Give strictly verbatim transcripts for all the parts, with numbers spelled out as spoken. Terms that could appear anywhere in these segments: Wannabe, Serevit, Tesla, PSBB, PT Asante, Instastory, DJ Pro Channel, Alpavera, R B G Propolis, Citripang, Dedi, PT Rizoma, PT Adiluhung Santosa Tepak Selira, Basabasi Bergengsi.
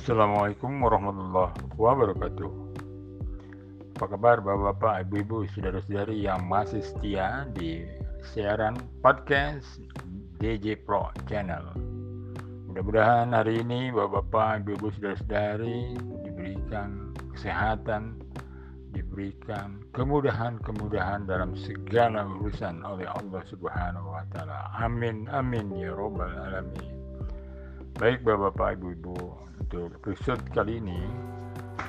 Assalamualaikum warahmatullahi wabarakatuh. Apa kabar bapak-bapak, ibu-ibu, saudara-saudari yang masih setia di siaran podcast D J Pro Channel. Mudah-mudahan hari ini bapak-bapak, ibu-ibu, saudara-saudari diberikan kesehatan, diberikan kemudahan-kemudahan dalam segala urusan oleh Allah Subhanahu wa taala. Amin amin ya rabbal alamin. Baik bapak-bapak, ibu-ibu, untuk episode kali ini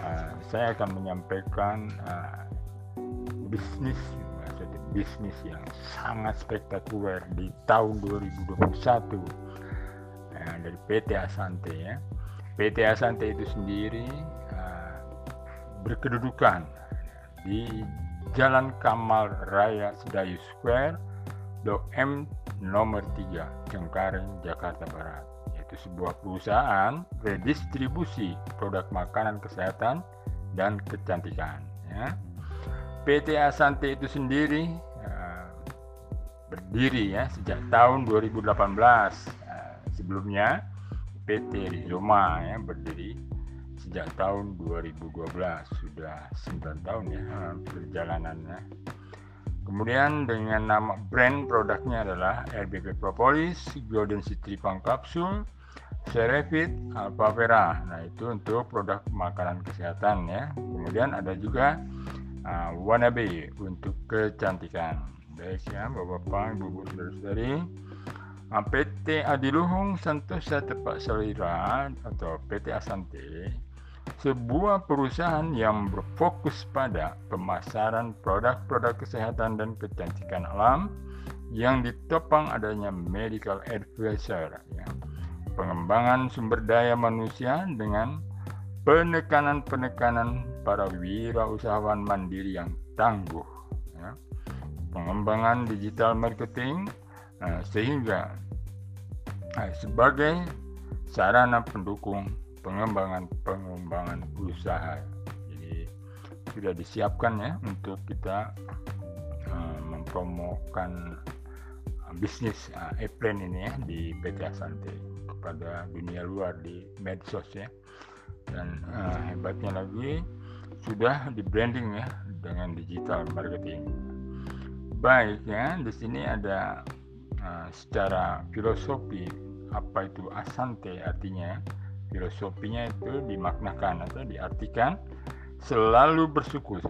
uh, saya akan menyampaikan uh, bisnis maksudnya bisnis yang sangat spektakuler di tahun dua ribu dua puluh satu uh, dari P T Asante ya. P T Asante itu sendiri uh, berkedudukan di Jalan Kamal Raya Sedayu Square, Blok M nomor tiga, Cengkareng, Jakarta Barat. Itu sebuah perusahaan redistribusi produk makanan, kesehatan, dan kecantikan ya. P T Asante itu sendiri uh, berdiri ya sejak tahun dua ribu delapan belas. Uh, sebelumnya P T Rizoma ya berdiri sejak tahun dua ribu dua belas, sudah sembilan tahun ya perjalanannya. Kemudian dengan nama brand produknya adalah R B G Propolis, Golden Citripang Kapsul, Serevit, Alpavera. Nah itu untuk produk makanan kesehatan ya. Kemudian ada juga uh, Wannabe untuk kecantikan. Baik ya bapak-bapak, ibu-ibu, saudara-saudari, uh, P T Adiluhung Santosa Tepak Selira atau P T Asante, sebuah perusahaan yang berfokus pada pemasaran produk-produk kesehatan dan kecantikan alam yang ditopang adanya medical advisor ya. Pengembangan sumber daya manusia dengan penekanan-penekanan para wirausahawan mandiri yang tangguh ya. Pengembangan digital marketing eh, sehingga eh, sebagai sarana pendukung pengembangan-pengembangan usaha. Jadi sudah disiapkan ya untuk kita uh, mempromokan bisnis uh, e-plan ini ya di P T Asante kepada dunia luar di medsos ya. Dan uh, hebatnya lagi sudah di branding ya dengan digital marketing. Baik ya, di sini ada uh, secara filosofi apa itu Asante, artinya filosofinya itu dimaknakan atau diartikan selalu bersyukur,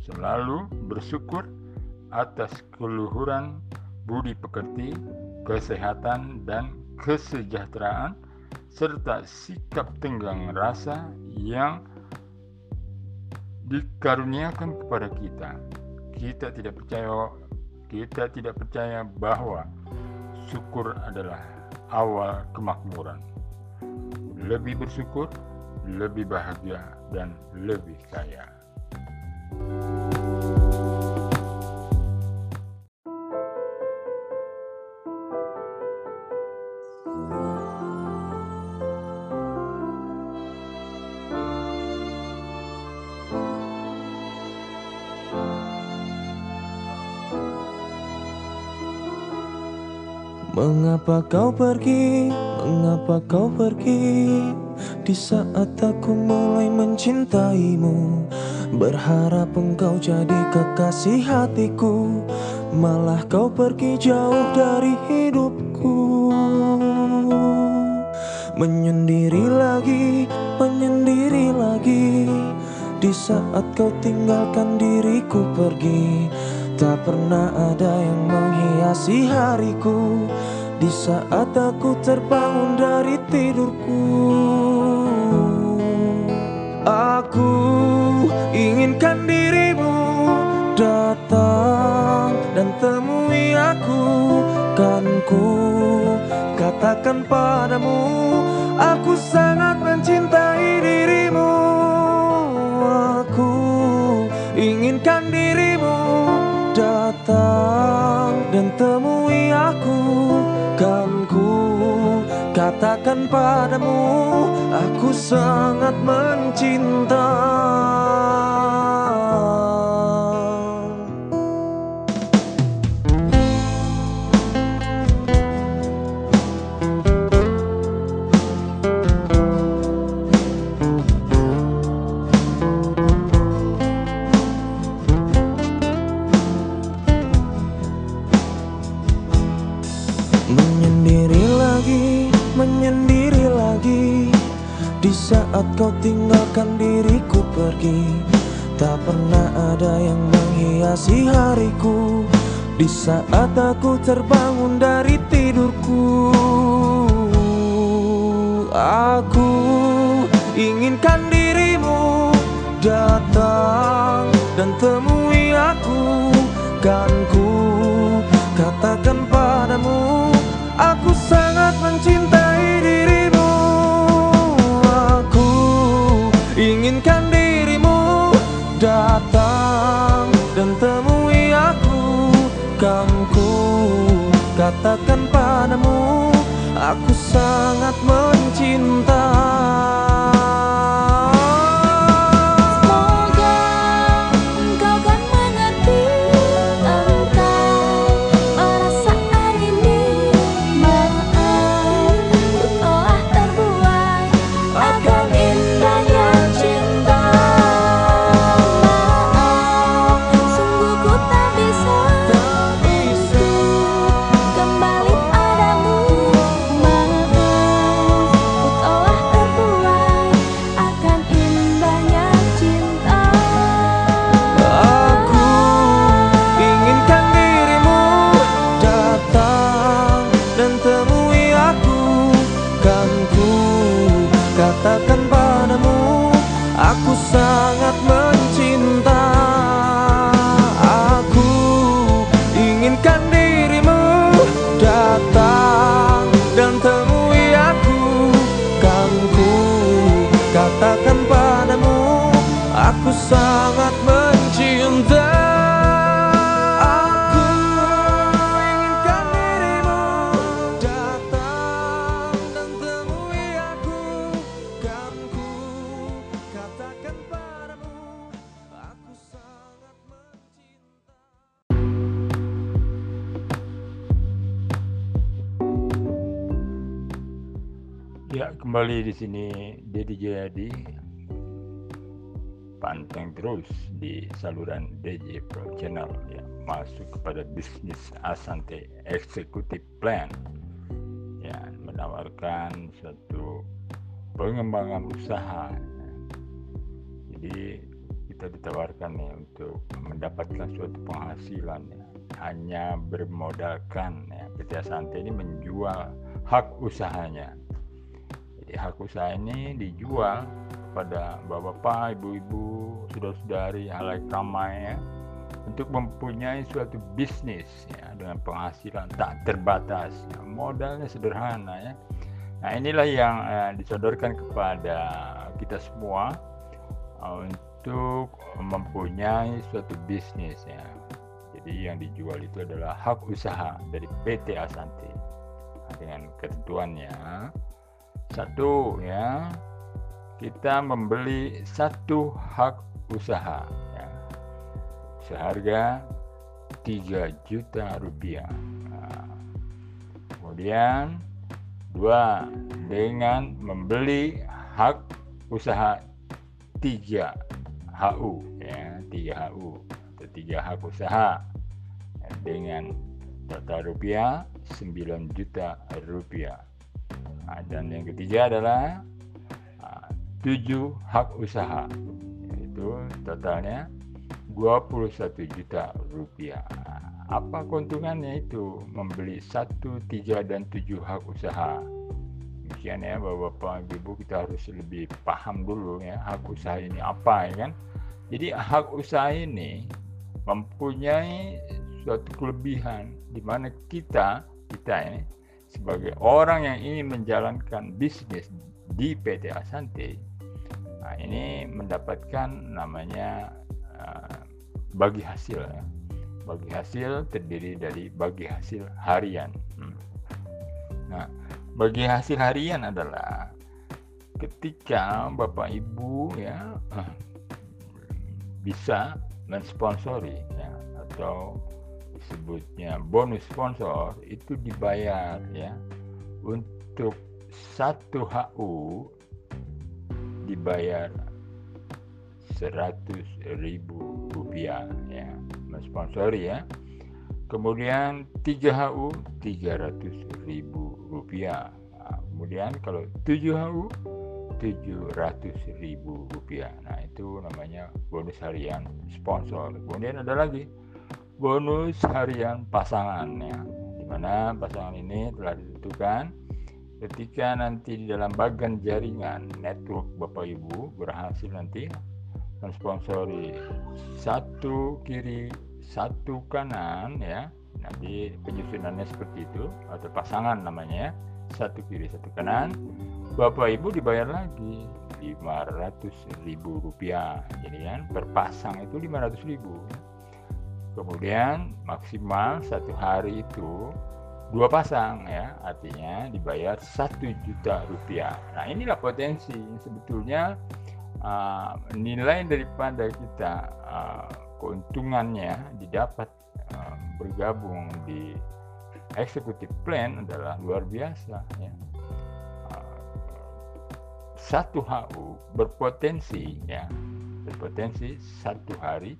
selalu bersyukur atas keluhuran budi pekerti, kesehatan dan kesejahteraan serta sikap tenggang rasa yang dikaruniakan kepada kita. Kita tidak percaya, kita tidak percaya bahwa syukur adalah awal kemakmuran. Lebih bersyukur, lebih bahagia, dan lebih kaya. Mengapa kau pergi? Mengapa kau pergi? Di saat aku mulai mencintaimu, berharap engkau jadi kekasih hatiku, malah kau pergi jauh dari hidupku. Menyendiri lagi, menyendiri lagi, di saat kau tinggalkan diriku pergi. Tak pernah ada yang menghiasi hariku di saat aku terbangun dari tidurku. Aku inginkan dirimu datang dan temui aku, kan ku katakan padamu aku sangat mencintai dirimu. Aku inginkan dirimu datang dan temui aku, kan ku katakan padamu aku sangat mencinta. lagi. Tak pernah ada yang menghiasi hariku di saat aku terbangun dari tidurku. Aku inginkan dirimu datang dan temui aku. Kan ku katakan padamu, aku sangat mencintai dirimu. Aku inginkan dirimu datang dan temui aku. Kan ku katakan padamu, aku sangat mencintai. Ya, kembali di sini D J Adi. Panteng terus di saluran D J Pro Channel ya. Masuk kepada bisnis Asante Executive Plan ya, menawarkan satu pengembangan usaha. Jadi kita ditawarkan ya, untuk mendapatkan suatu penghasilan ya, hanya bermodalkan ya, P T Asante ini menjual hak usahanya. Hak usaha ini dijual pada bapak-bapak, ibu-ibu, saudara-saudari halayak ramai ya, untuk mempunyai suatu bisnis ya, dengan penghasilan tak terbatas ya, modalnya sederhana ya. Nah, inilah yang eh, disodorkan kepada kita semua uh, untuk mempunyai suatu bisnis ya. Jadi yang dijual itu adalah hak usaha dari P T Asante dengan ketentuannya. Satu ya, kita membeli satu hak usaha ya, seharga tiga juta rupiah. Nah, kemudian dua, dengan membeli hak usaha tiga H U ya, tiga H U atau tiga hak usaha ya, dengan total rupiah sembilan juta rupiah. Nah, dan yang ketiga adalah uh, tujuh hak usaha, yaitu totalnya dua puluh satu juta rupiah. Apa keuntungannya itu membeli satu, tiga, dan tujuh hak usaha? Demikian ya bapak-bapak, ibu, kita harus lebih paham dulu ya hak usaha ini apa ya kan. Jadi hak usaha ini mempunyai suatu kelebihan di mana kita kita ini sebagai orang yang ingin menjalankan bisnis di P T Asante, nah ini mendapatkan namanya uh, bagi hasil ya. Bagi hasil terdiri dari bagi hasil harian. Hmm. Nah, bagi hasil harian adalah ketika bapak ibu ya uh, bisa mensponsori ya, atau sebutnya bonus sponsor itu dibayar ya, untuk satu H U dibayar seratus ribu rupiah ya, mensponsori ya. Kemudian tiga H U tiga ratus ribu rupiah. Nah, kemudian kalau tujuh H U tujuh ratus ribu rupiah. Nah, itu namanya bonus harian sponsor. Kemudian ada lagi bonus harian pasangan ya, dimana pasangan ini telah ditentukan ketika nanti di dalam bagan jaringan network Bapak Ibu berhasil nanti mensponsori satu kiri satu kanan ya. Nanti penyusunannya seperti itu, atau pasangan namanya, satu kiri satu kanan, Bapak Ibu dibayar lagi lima ratus ribu rupiah. Jadi kan berpasang itu lima ratus ribu. Kemudian maksimal satu hari itu dua pasang ya, artinya dibayar satu juta rupiah. Nah, inilah potensi sebetulnya uh, nilai daripada kita, uh, keuntungannya didapat uh, bergabung di executive plan adalah luar biasa ya. Satu H U berpotensi ya, berpotensi satu hari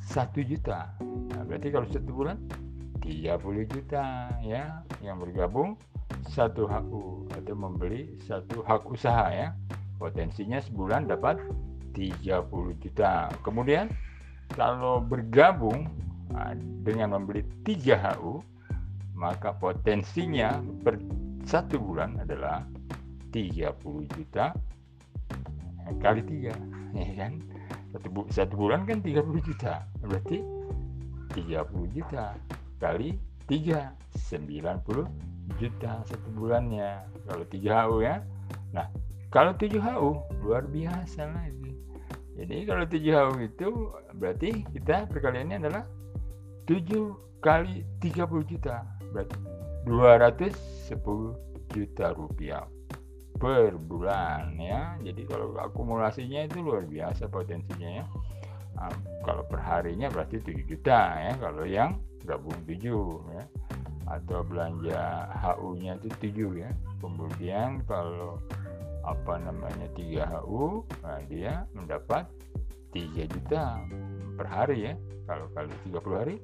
satu juta. Nah, berarti kalau satu bulan tiga puluh juta ya yang bergabung satu H U atau membeli satu hak usaha ya. Potensinya sebulan dapat tiga puluh juta. Kemudian kalau bergabung dengan membeli tiga H U, maka potensinya per satu bulan adalah tiga puluh juta kali tiga ya kan, satu, bu- satu bulan kan tiga puluh juta, berarti tiga puluh juta kali tiga, sembilan puluh juta satu bulannya kalau tiga H U ya. Nah, kalau tujuh H U luar biasa lagi. Jadi kalau tujuh H U itu berarti kita perkaliannya adalah tujuh kali tiga puluh juta, berarti dua ratus sepuluh juta rupiah per bulan ya. Jadi kalau akumulasinya itu luar biasa potensinya ya. Nah, kalau perharinya berarti tujuh juta ya, kalau yang gabung tujuh ya, atau belanja H U-nya itu tujuh ya. Kemudian kalau apa namanya tiga H U, nah dia mendapat tiga juta per hari ya. Kalau kali tiga puluh hari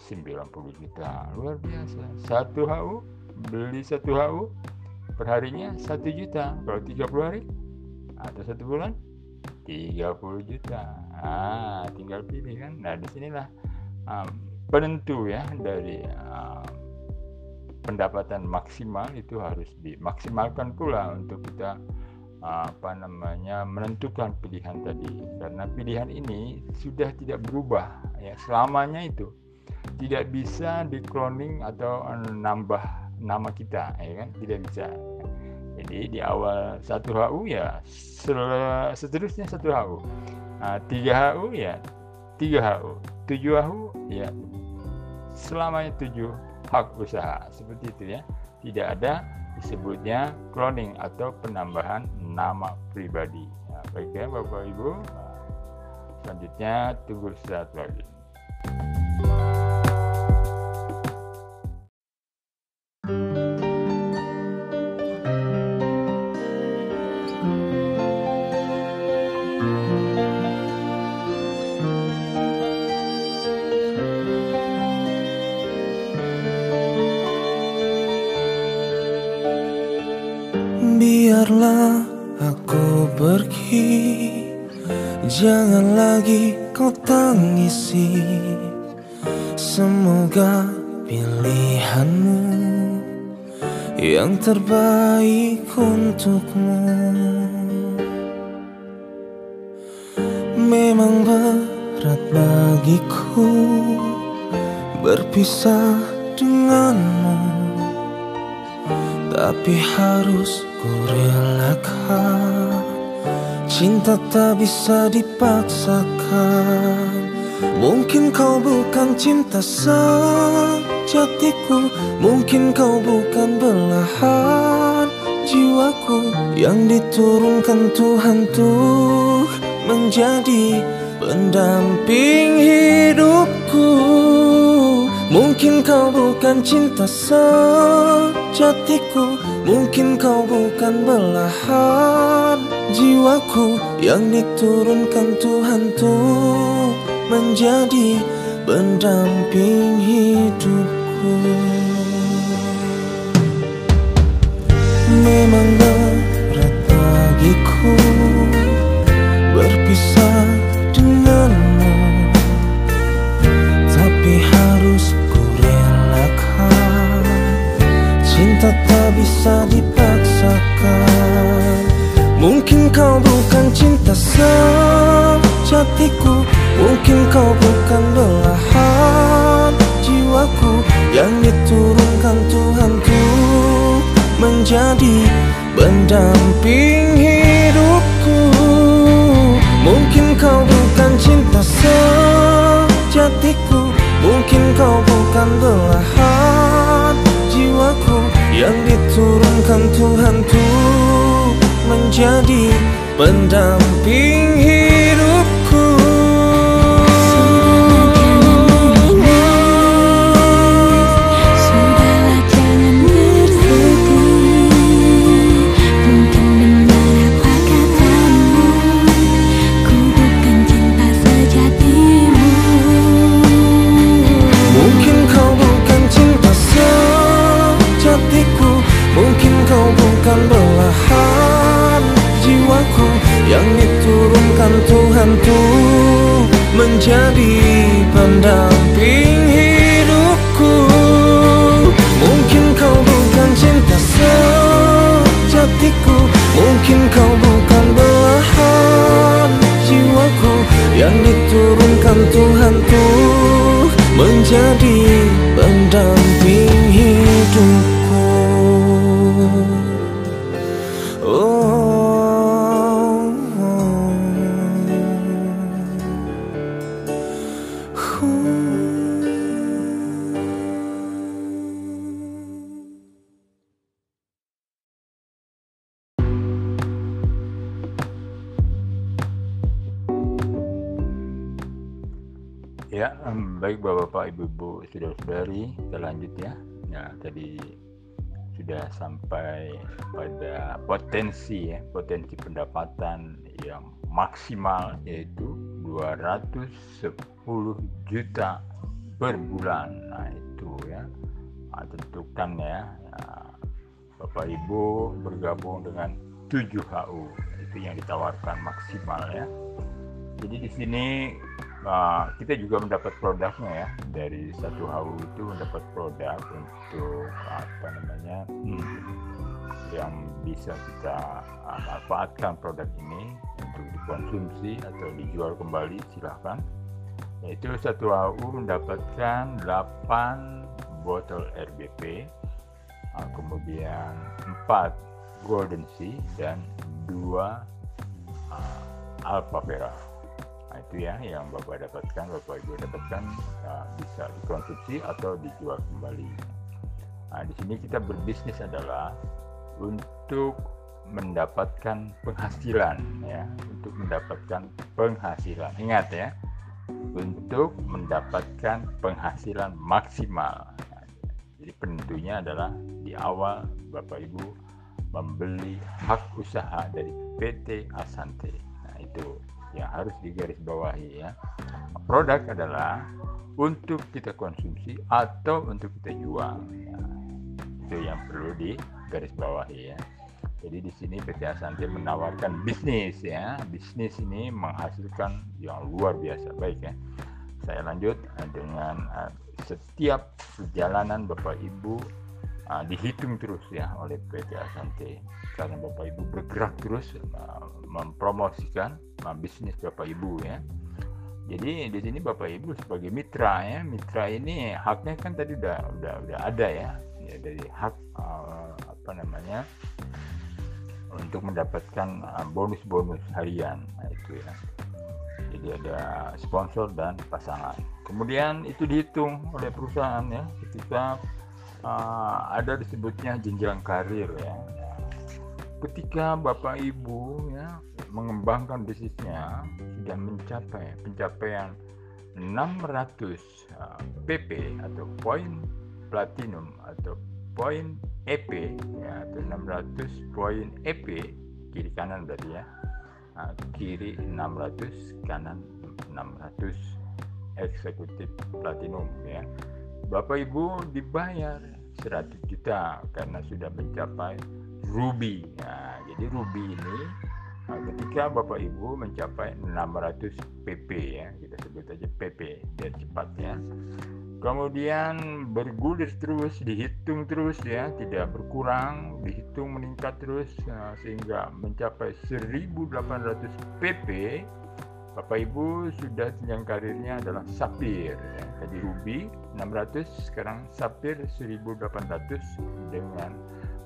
sembilan puluh juta, luar biasa. Satu H U beli satu H U perharinya satu juta, kalau tiga puluh hari atau satu bulan tiga puluh juta. Ah, tinggal pilih kan. Nah, disinilah um, penentu ya dari um, pendapatan maksimal itu harus dimaksimalkan pula untuk kita apa namanya menentukan pilihan tadi, karena pilihan ini sudah tidak berubah ya selamanya. Itu tidak bisa di cloning atau nambah nama kita ya kan, tidak bisa. Jadi di awal satu H U ya sel- seterusnya satu H U, nah, tiga H U ya tiga H U, tujuh H U ya selamanya tujuh hak usaha, seperti itu ya. Tidak ada disebutnya cloning atau penambahan nama pribadi. Nah, baiknya Bapak Ibu, selanjutnya tunggu sesaat lagi. Biarlah aku pergi, jangan lagi kau tangisi. Semoga pilihanmu yang terbaik untukmu. Memang berat bagiku berpisah denganmu, tapi harus ku relakan. Cinta tak bisa dipaksakan. Mungkin kau bukan cinta sejatiku, mungkin kau bukan belahan jiwaku yang diturunkan Tuhan untuk menjadi pendamping hidupku. Mungkin kau bukan cinta sejatiku, mungkin kau bukan belahan jiwaku yang diturunkan Tuhan untuk menjadi pendamping hidupku. Memang berat bagi hatiku berpisah denganmu, tapi harus ku relakan. Cinta tak bisa dipaksakan. Mungkin kau bukan cinta sejatiku, mungkin kau bukan belahan jiwaku yang diturunkan Tuhanku menjadi pendamping hidupku. Mungkin kau bukan cinta sejatiku, mungkin kau bukan belahan jiwaku yang diturunkan Tuhanku menjadi pendamping hidupku. Mungkin kau bukan belahan jiwaku yang diturunkan Tuhanku menjadi pendamping hidupku. Mungkin kau bukan cinta sejatiku, mungkin kau bukan belahan jiwaku yang diturunkan Tuhanku menjadi pendamping hidupku. Ya, um, baik bapak-bapak, ibu-ibu, saudara-saudari, kita lanjut ya. Nah, tadi sudah sampai pada potensi ya, potensi pendapatan yang maksimal yaitu dua ratus sepuluh juta per bulan. Nah, itu ya, nah, tentukan ya, nah, bapak ibu bergabung dengan tujuh H U itu yang ditawarkan maksimal ya. Jadi di sini nah, kita juga mendapat produknya ya, dari satu H U itu mendapat produk untuk apa namanya hmm, yang bisa kita manfaatkan produk ini untuk dikonsumsi atau dijual kembali, silahkan. Yaitu satu H U mendapatkan delapan botol R B P, kemudian empat Golden C dan dua Alpavera. Nah, itu ya yang bapak dapatkan, bapak ibu dapatkan, nah, bisa dikonsumsi atau dijual kembali. Nah, di sini kita berbisnis adalah untuk mendapatkan penghasilan ya, untuk mendapatkan penghasilan. Ingat ya, untuk mendapatkan penghasilan maksimal. Nah, jadi penentunya adalah di awal bapak ibu membeli hak usaha dari P T Asante. Nah, itu yang harus digarisbawahi ya. Produk adalah untuk kita konsumsi atau untuk kita jual. Nah, itu yang perlu digarisbawahi ya. Jadi di sini P T Asante menawarkan bisnis ya. Bisnis ini menghasilkan yang luar biasa. Baik ya. Saya lanjut dengan setiap perjalanan Bapak Ibu Uh, dihitung terus ya oleh P T Asante, karena bapak ibu bergerak terus uh, mempromosikan uh, bisnis bapak ibu ya. Jadi di sini bapak ibu sebagai mitra ya, mitra ini haknya kan tadi udah udah udah ada ya, ya dari hak uh, apa namanya untuk mendapatkan uh, bonus-bonus harian. Nah, itu ya. Jadi ada sponsor dan pasangan. Kemudian itu dihitung oleh perusahaan ya, ketika Uh, ada disebutnya jenjang karir ya. Ketika bapak ibu ya mengembangkan bisnisnya sudah mencapai pencapaian enam ratus P P atau poin platinum atau poin E P ya, atau enam ratus poin E P kiri kanan berarti ya, uh, kiri enam ratus kanan enam ratus eksekutif platinum ya. Bapak Ibu dibayar seratus juta karena sudah mencapai Ruby. Nah, jadi Ruby ini Nah, ketika Bapak Ibu mencapai enam ratus P P ya, kita sebut aja P P biar cepat ya. Kemudian bergulir terus, dihitung terus ya, tidak berkurang, dihitung meningkat terus nah, sehingga mencapai seribu delapan ratus P P. Bapak Ibu sudah jenjang karirnya adalah sapir ya. Tadi ruby enam ratus, sekarang sapir seribu delapan ratus dengan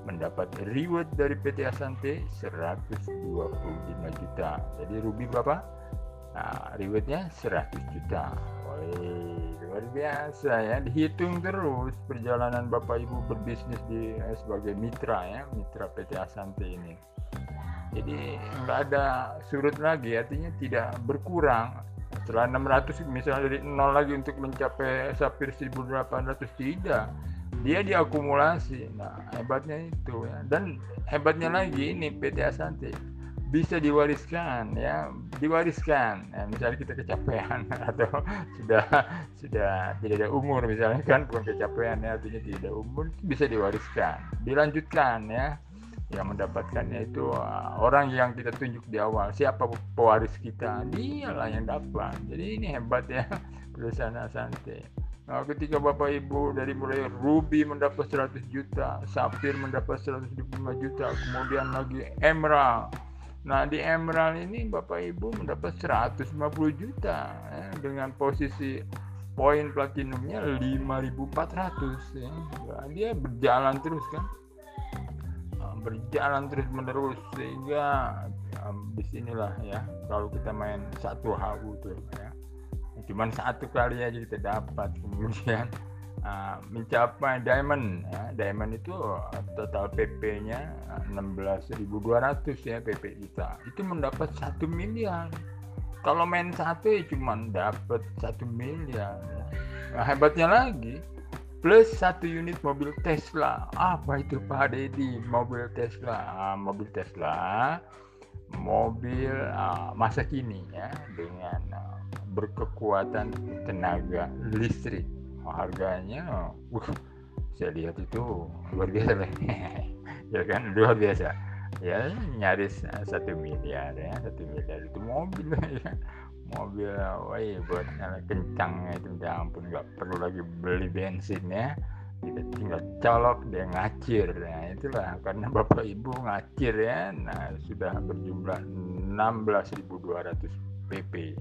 mendapat reward dari P T Asante seratus dua puluh lima juta. Jadi ruby Bapak, nah, rewardnya seratus juta. Woi, luar biasa ya. Dihitung terus perjalanan Bapak Ibu berbisnis di eh, sebagai mitra ya, mitra P T Asante ini. Jadi nggak ada surut lagi, artinya tidak berkurang. Setelah enam ratus misalnya dari nol lagi untuk mencapai sapir seribu delapan ratus, tidak. Dia diakumulasi. Nah, hebatnya itu ya. Dan hebatnya lagi ini P T Asante bisa diwariskan ya, diwariskan. Nah, misalnya kita kecapean atau sudah sudah tidak ada umur misalnya kan, bukan kecapean ya, artinya tidak ada umur, bisa diwariskan, dilanjutkan ya. Yang mendapatkannya itu uh, orang yang kita tunjuk di awal, siapa pewaris kita, dialah yang dapat. Jadi ini hebat ya perusahaan Asante. Nah, ketika Bapak Ibu dari mulai ruby mendapat seratus juta, sapphire mendapat seratus dua puluh lima juta, kemudian lagi emerald. Nah, di emerald ini Bapak Ibu mendapat seratus lima puluh juta ya, dengan posisi poin platinumnya lima ribu empat ratus ya. Nah, dia berjalan terus kan. Nah, berjalan terus menerus sehingga um, disinilah ya kalau kita main satu hawu tuh ya. Cuman satu kali aja kita dapat, kemudian uh, mencapai diamond ya. Diamond itu total P P-nya enam belas ribu dua ratus ya, P P kita itu mendapat satu miliar. Kalau main satu ya cuman dapat satu miliar ya. Nah, hebatnya lagi plus satu unit mobil Tesla. Apa itu Pak Dedi? Mobil Tesla, uh, mobil Tesla mobil uh, masa kini ya, dengan uh, berkekuatan tenaga listrik. Harganya uh, saya lihat itu luar biasa ya kan, luar biasa ya, nyaris satu miliar ya, satu miliar itu mobil ya. Mobil woi, buat kencangnya itu udah ampun, nggak perlu lagi beli bensin ya, kita tinggal colok dia ngacir. Nah, itulah karena Bapak Ibu ngacir ya. Nah, sudah berjumlah enam belas ribu dua ratus P P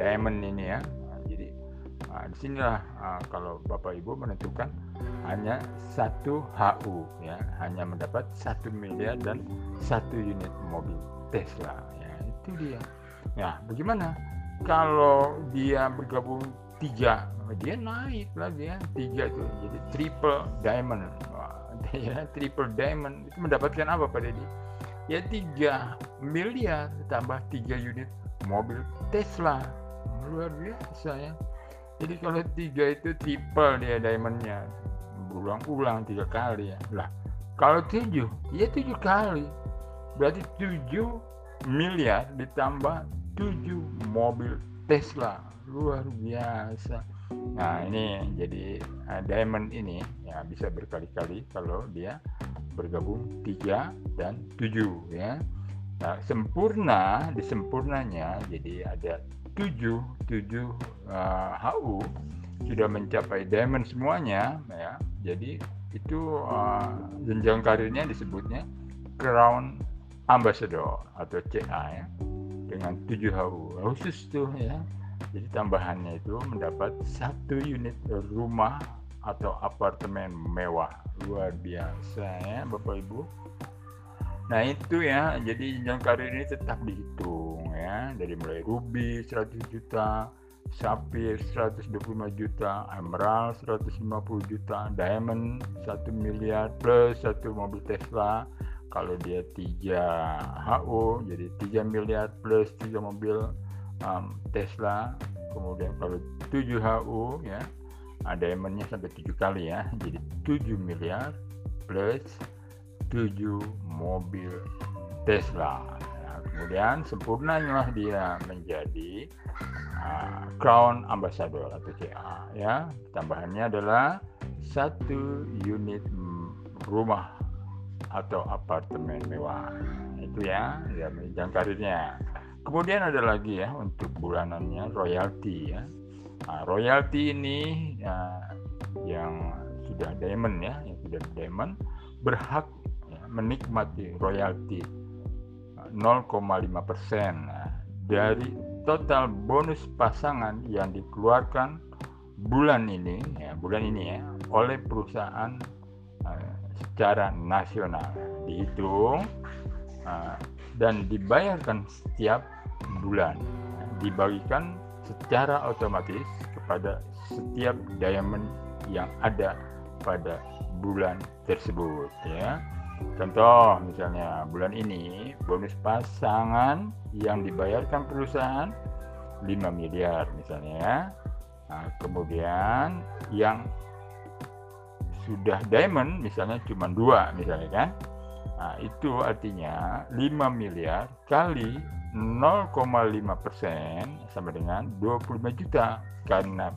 diamond ini ya. Nah, jadi nah, disinilah nah, kalau Bapak Ibu menentukan hanya satu H U ya, hanya mendapat satu miliar dan satu unit mobil Tesla ya, itu dia. Nah, bagaimana kalau dia bergabung tiga, dia naik lagi ya, tiga tuh jadi triple diamond. Wah, ya, triple diamond itu mendapatkan apa Pak Dedi? Ya tiga miliar tambah tiga unit mobil Tesla. Luar biasa ya. Jadi kalau tiga itu triple dia diamondnya, berulang-ulang tiga kali ya. Lah kalau tujuh ya tujuh kali, berarti tujuh miliar ditambah tujuh mobil Tesla. Luar biasa. Nah, ini jadi uh, diamond ini ya bisa berkali-kali kalau dia bergabung tiga dan tujuh ya. Nah, sempurna, di sempurnanya jadi ada tujuh, tujuh uh, H U sudah mencapai diamond semuanya ya. Jadi itu uh, jenjang karirnya disebutnya Crown Ambassador atau C A ya, dengan tujuh H U khusus tuh ya. Jadi tambahannya itu mendapat satu unit rumah atau apartemen mewah. Luar biasa ya Bapak Ibu. Nah, itu ya, jadi jenjang karir ini tetap dihitung ya, dari mulai ruby seratus juta, sapphire seratus dua puluh lima juta, emerald seratus lima puluh juta, diamond satu miliar plus satu mobil Tesla. Kalau dia tiga H O jadi tiga miliar plus tiga mobil um, Tesla. Kemudian kalau tujuh H O ya, diamondnya sampai tujuh kali ya, jadi tujuh miliar plus tujuh mobil Tesla. Nah, kemudian sempurnanya dia menjadi uh, Crown Ambassador atau C A ya. Tambahannya adalah satu unit rumah atau apartemen mewah. Itu ya, ya jenjang karirnya. Kemudian ada lagi ya untuk bulanannya royalti ya. Nah, royalti ini ya, yang sudah diamond ya, yang sudah diamond berhak ya, menikmati royalti nol koma lima persen dari total bonus pasangan yang dikeluarkan bulan ini ya, bulan ini ya oleh perusahaan uh, secara nasional, dihitung uh, dan dibayarkan setiap bulan, dibagikan secara otomatis kepada setiap diamond yang ada pada bulan tersebut ya. Contoh misalnya bulan ini bonus pasangan yang dibayarkan perusahaan lima miliar misalnya. Nah, kemudian yang sudah diamond misalnya cuma dua misalnya kan. Nah, itu artinya lima miliar kali nol koma lima persen sama dengan dua puluh lima juta, karena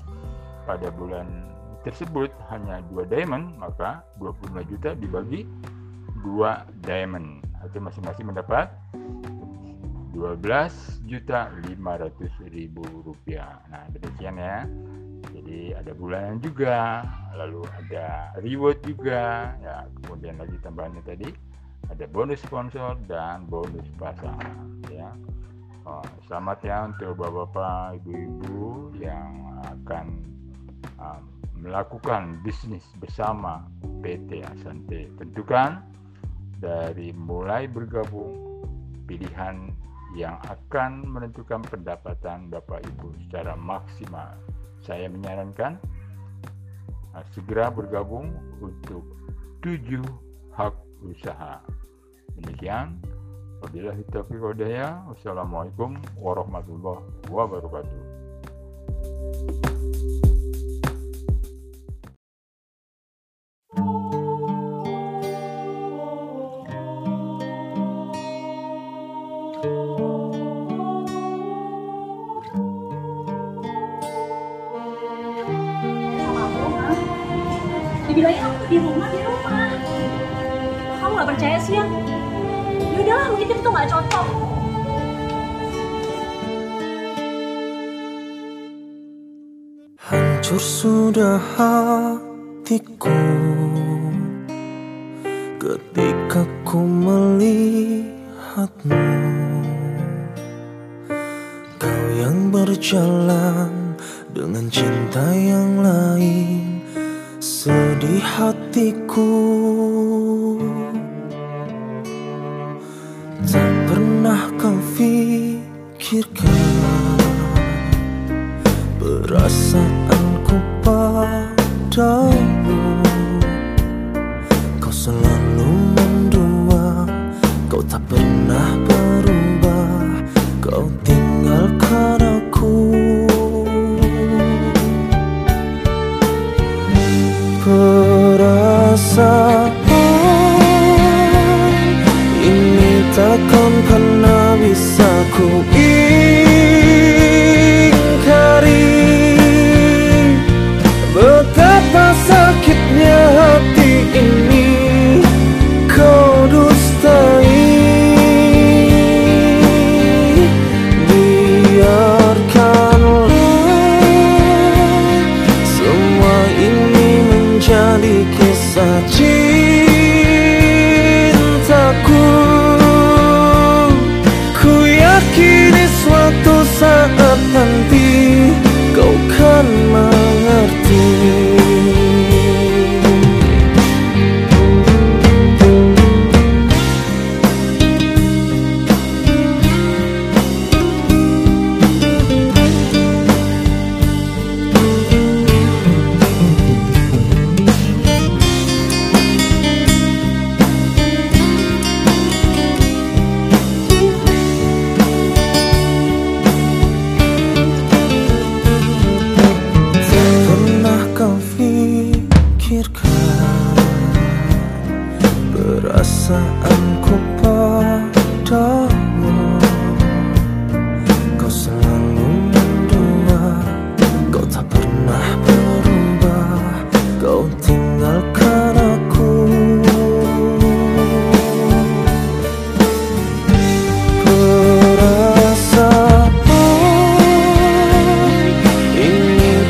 pada bulan tersebut hanya dua diamond, maka dua puluh lima juta dibagi dua diamond atau masing-masing mendapat dua belas juta lima ratus ribu rupiah. Nah, demikian ya. Jadi ada bulanan juga, lalu ada reward juga ya, kemudian lagi tambahannya tadi ada bonus sponsor dan bonus pasangan ya. Oh, selamat ya untuk bapak-bapak, ibu-ibu yang akan um, melakukan bisnis bersama P T Asante. Tentukan dari mulai bergabung pilihan yang akan menentukan pendapatan Bapak Ibu secara maksimal. Saya menyarankan uh, segera bergabung untuk tujuh hak usaha. Demikian, wabillahi taufiq wal hidayah. Wassalamualaikum warahmatullahi wabarakatuh. Dibilangin aku di rumah, di rumah. Kamu gak percaya sih ya? Yaudahlah, mungkin itu gak cocok. Hancur sudah hatiku ketika ku melihatmu, kau yang berjalan dengan cinta yang lain. Sedih hatiku, tak pernah kau pikirkan perasaanku padamu. Kau selalu mendua, kau tak pernah berubah, kau tinggalkan aku. Perasaan ini takkan pernah bisa ku ingkari.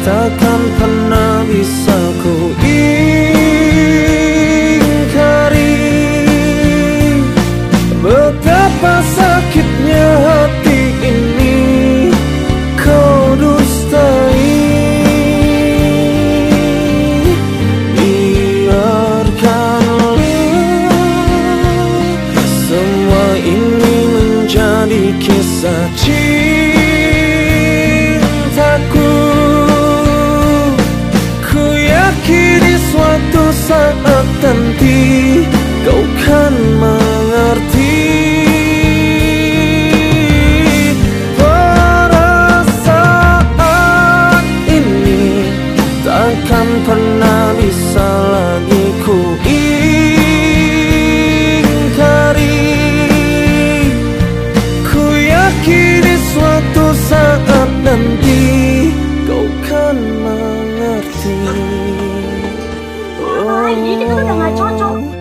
takkan pernah bisa ku ingkari betapa sakitnya hati ini kau dustai. Biarkanlah semua ini menjadi kisah cintaku. Kini suatu saat nanti kau kan mengerti perasaan ini takkan pernah bisa lagi ku ingkari. Ku yakini suatu saat nanti kau kan mengerti. Ini kita udah gak cocok.